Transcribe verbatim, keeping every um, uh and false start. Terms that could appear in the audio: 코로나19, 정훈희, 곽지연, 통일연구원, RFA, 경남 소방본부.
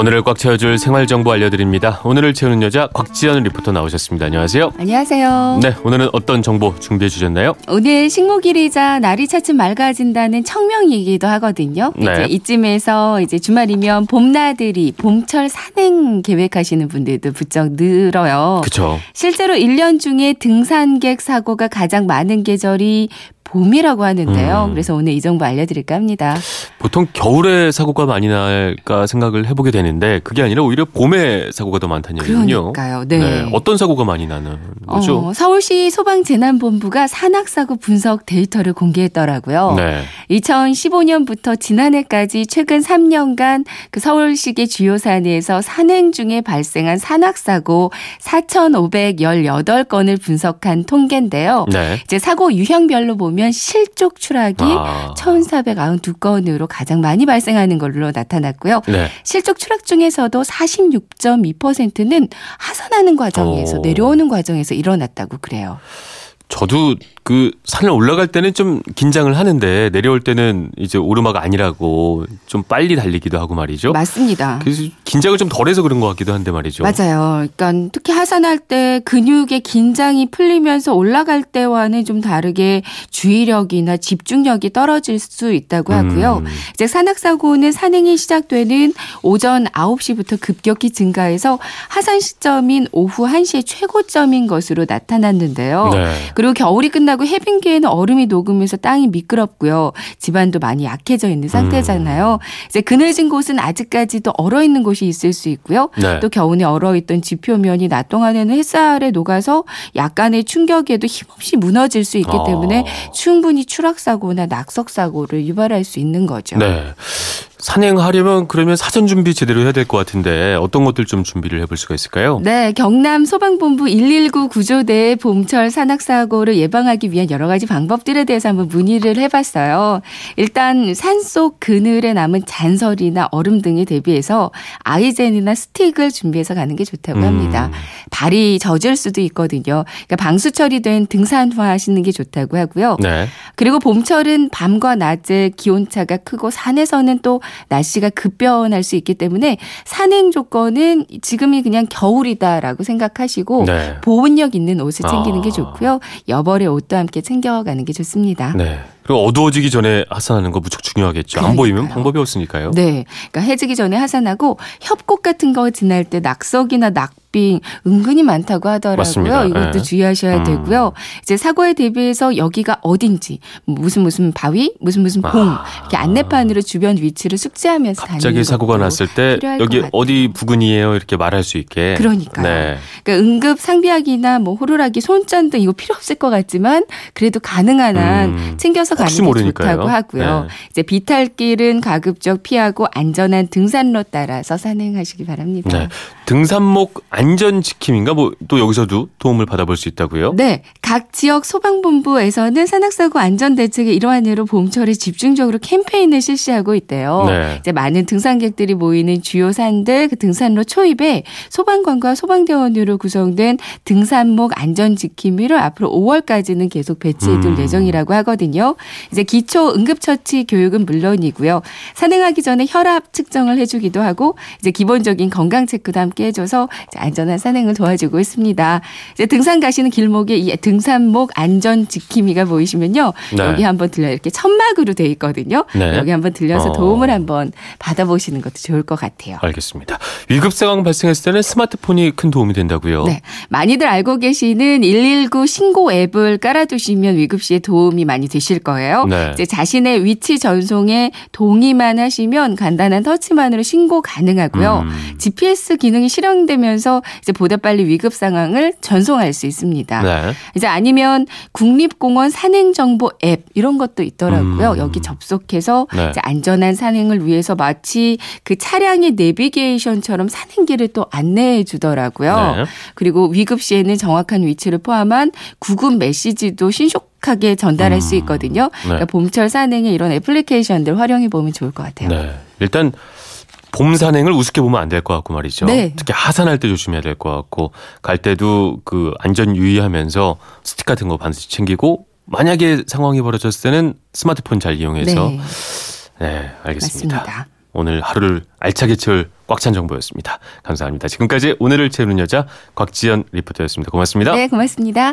오늘을 꽉 채워줄 생활정보 알려드립니다. 오늘을 채우는 여자 곽지연 리포터 나오셨습니다. 안녕하세요. 안녕하세요. 네, 오늘은 어떤 정보 준비해 주셨나요? 오늘 식목일이자 날이 차츰 맑아진다는 청명이기도 하거든요. 네. 이제 이쯤에서 이제 주말이면 봄나들이, 봄철 산행 계획하시는 분들도 부쩍 늘어요. 그렇죠. 실제로 일 년 중에 등산객 사고가 가장 많은 계절이 봄이라고 하는데요. 음. 그래서 오늘 이 정보 알려드릴까 합니다. 보통 겨울에 사고가 많이 날까 생각을 해보게 되는데 그게 아니라 오히려 봄에 사고가 더 많다는 얘기군요. 그러니까요. 네. 네. 어떤 사고가 많이 나는 거죠? 어, 서울시 소방재난본부가 산악사고 분석 데이터를 공개했더라고요. 네. 이천십오 년부터 지난해까지 최근 삼 년간 그 서울시계 주요 산에서 산행 중에 발생한 산악사고 사천오백십팔 건을 분석한 통계인데요. 네. 이제 사고 유형별로 보면 실족 추락이 아. 천사백구십이 건으로 가장 많이 발생하는 걸로 나타났고요. 네. 실족 추락 중에서도 사십육 점 이 퍼센트는 하산하는 과정에서 오. 내려오는 과정에서 일어났다고 그래요. 저도 그 산을 올라갈 때는 좀 긴장을 하는데 내려올 때는 이제 오르막 아니라고 좀 빨리 달리기도 하고 말이죠. 맞습니다. 그래서 긴장을 좀 덜해서 그런 것 같기도 한데 말이죠. 맞아요. 그러니까 특히 하산할 때 근육의 긴장이 풀리면서 올라갈 때와는 좀 다르게 주의력이나 집중력이 떨어질 수 있다고 하고요. 음. 이제 산악사고는 산행이 시작되는 오전 아홉 시부터 급격히 증가해서 하산 시점인 오후 한 시의 최고점인 것으로 나타났는데요. 네. 그리고 겨울이 끝나고 해빙기에는 얼음이 녹으면서 땅이 미끄럽고요. 집안도 많이 약해져 있는 상태잖아요. 음. 이제 그늘진 곳은 아직까지도 얼어있는 곳이 있을 수 있고요. 네. 또 겨우내 얼어있던 지표면이 낮 동안에는 햇살에 녹아서 약간의 충격에도 힘없이 무너질 수 있기 때문에 어. 충분히 추락사고나 낙석사고를 유발할 수 있는 거죠. 네. 산행하려면 그러면 사전 준비 제대로 해야 될 것 같은데 어떤 것들 좀 준비를 해볼 수가 있을까요? 네. 경남 소방본부 일일구 구조대의 봄철 산악사고를 예방하기 위한 여러 가지 방법들에 대해서 한번 문의를 해봤어요. 일단 산속 그늘에 남은 잔설이나 얼음 등에 대비해서 아이젠이나 스틱을 준비해서 가는 게 좋다고 합니다. 음. 발이 젖을 수도 있거든요. 그러니까 방수 처리된 등산화 하시는 게 좋다고 하고요. 네. 그리고 봄철은 밤과 낮에 기온차가 크고 산에서는 또 날씨가 급변할 수 있기 때문에 산행 조건은 지금이 그냥 겨울이다라고 생각하시고 네. 보온력 있는 옷을 챙기는 아. 게 좋고요. 여벌의 옷도 함께 챙겨가는 게 좋습니다. 네. 그리고 어두워지기 전에 하산하는 거 무척 중요하겠죠. 그러니까요. 안 보이면 방법이 없으니까요. 네. 그러니까 해지기 전에 하산하고 협곡 같은 거 지날 때 낙석이나 낙 은근히 많다고 하더라고요. 맞습니다. 이것도 네. 주의하셔야 음. 되고요. 이제 사고에 대비해서 여기가 어딘지 무슨 무슨 바위, 무슨 무슨 봉 아. 이렇게 안내판으로 주변 위치를 숙지하면서 다니는 갑자기 사고가 났을 때 여기 어디 부근이에요 이렇게 말할 수 있게. 그러니까요. 네. 그러니까 응급 상비약이나 뭐 호루라기, 손전 등 이거 필요 없을 것 같지만 그래도 가능한 한 음. 챙겨서 가는 게 모르니까요. 좋다고 하고요. 네. 이제 비탈길은 가급적 피하고 안전한 등산로 따라서 산행하시기 바랍니다. 네. 등산목 안전지킴인가? 뭐 또 여기서도 도움을 받아볼 수 있다고요? 네. 각 지역 소방본부에서는 산악사고 안전대책의 일환으로 봄철에 집중적으로 캠페인을 실시하고 있대요. 네. 이제 많은 등산객들이 모이는 주요 산들, 그 등산로 초입에 소방관과 소방대원으로 구성된 등산목 안전지킴이를 앞으로 오월까지는 계속 배치해둘 음. 예정이라고 하거든요. 이제 기초 응급처치 교육은 물론이고요. 산행하기 전에 혈압 측정을 해주기도 하고 이제 기본적인 건강체크도 함께 해줘서 안전한 산행을 도와주고 있습니다. 이제 등산 가시는 길목에 이 등산목 안전지킴이가 보이시면요. 네. 여기 한번 들려 이렇게 천막으로 돼 있거든요. 네. 여기 한번 들려서 어. 도움을 한번 받아보시는 것도 좋을 것 같아요. 알겠습니다. 위급 상황 발생했을 때는 스마트폰이 큰 도움이 된다고요? 네. 많이들 알고 계시는 일일구 신고 앱을 깔아두시면 위급 시에 도움이 많이 되실 거예요. 네. 이제 자신의 위치 전송에 동의만 하시면 간단한 터치만으로 신고 가능하고요. 음. 지피에스 기능이 실현되면서 이제 보다 빨리 위급 상황을 전송할 수 있습니다. 네. 이제 아니면 국립공원 산행정보 앱 이런 것도 있더라고요. 음. 여기 접속해서 네. 이제 안전한 산행을 위해서 마치 그 차량의 내비게이션처럼 산행길을 또 안내해 주더라고요. 네. 그리고 위급 시에는 정확한 위치를 포함한 구급 메시지도 신속 하게 전달할 음. 수 있거든요. 네. 그러니까 봄철 산행에 이런 애플리케이션들 활용해 보면 좋을 것 같아요. 네. 일단 봄 산행을 우습게 보면 안 될 것 같고 말이죠. 네. 특히 하산할 때 조심해야 될 것 같고 갈 때도 그 안전 유의하면서 스틱 같은 거 반드시 챙기고 만약에 상황이 벌어졌을 때는 스마트폰 잘 이용해서 네, 네 알겠습니다. 맞습니다. 오늘 하루를 알차게 채울 꽉 찬 정보였습니다. 감사합니다. 지금까지 오늘을 채우는 여자 곽지연 리포터였습니다. 고맙습니다. 네, 고맙습니다.